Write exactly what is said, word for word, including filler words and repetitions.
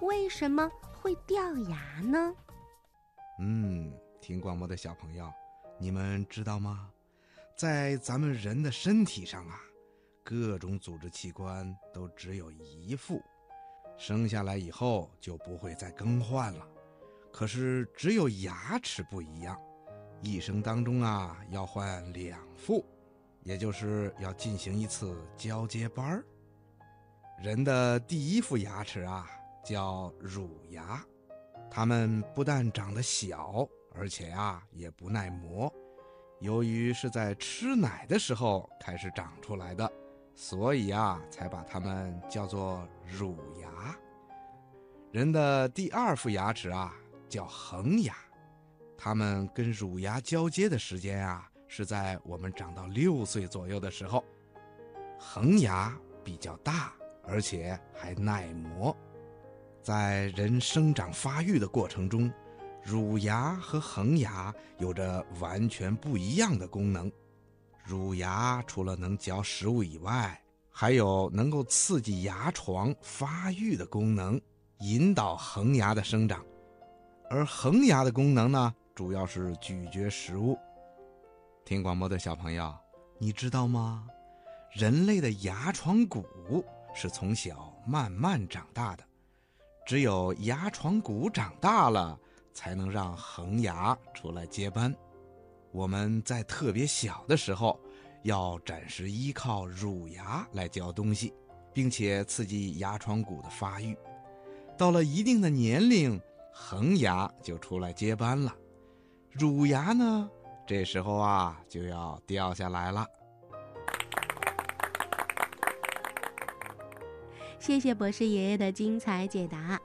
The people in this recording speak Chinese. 为什么会掉牙呢？嗯，听广播的小朋友，你们知道吗？在咱们人的身体上啊，各种组织器官都只有一副，生下来以后就不会再更换了。可是只有牙齿不一样，一生当中啊要换两副，也就是要进行一次交接班儿。人的第一副牙齿啊叫乳牙，它们不但长得小，而且啊也不耐磨。由于是在吃奶的时候开始长出来的，所以啊才把它们叫做乳牙。人的第二副牙齿啊叫恒牙，它们跟乳牙交接的时间啊是在我们长到六岁左右的时候。恒牙比较大，而且还耐磨。在人生长发育的过程中，乳牙和恒牙有着完全不一样的功能。乳牙除了能嚼食物以外，还有能够刺激牙床发育的功能，引导恒牙的生长。而恒牙的功能呢，主要是咀嚼食物。听广播的小朋友，你知道吗？人类的牙床骨是从小慢慢长大的，只有牙床骨长大了，才能让恒牙出来接班。我们在特别小的时候，要暂时依靠乳牙来嚼东西，并且刺激牙床骨的发育。到了一定的年龄，恒牙就出来接班了，乳牙呢，这时候啊就要掉下来了。谢谢博士爷爷的精彩解答。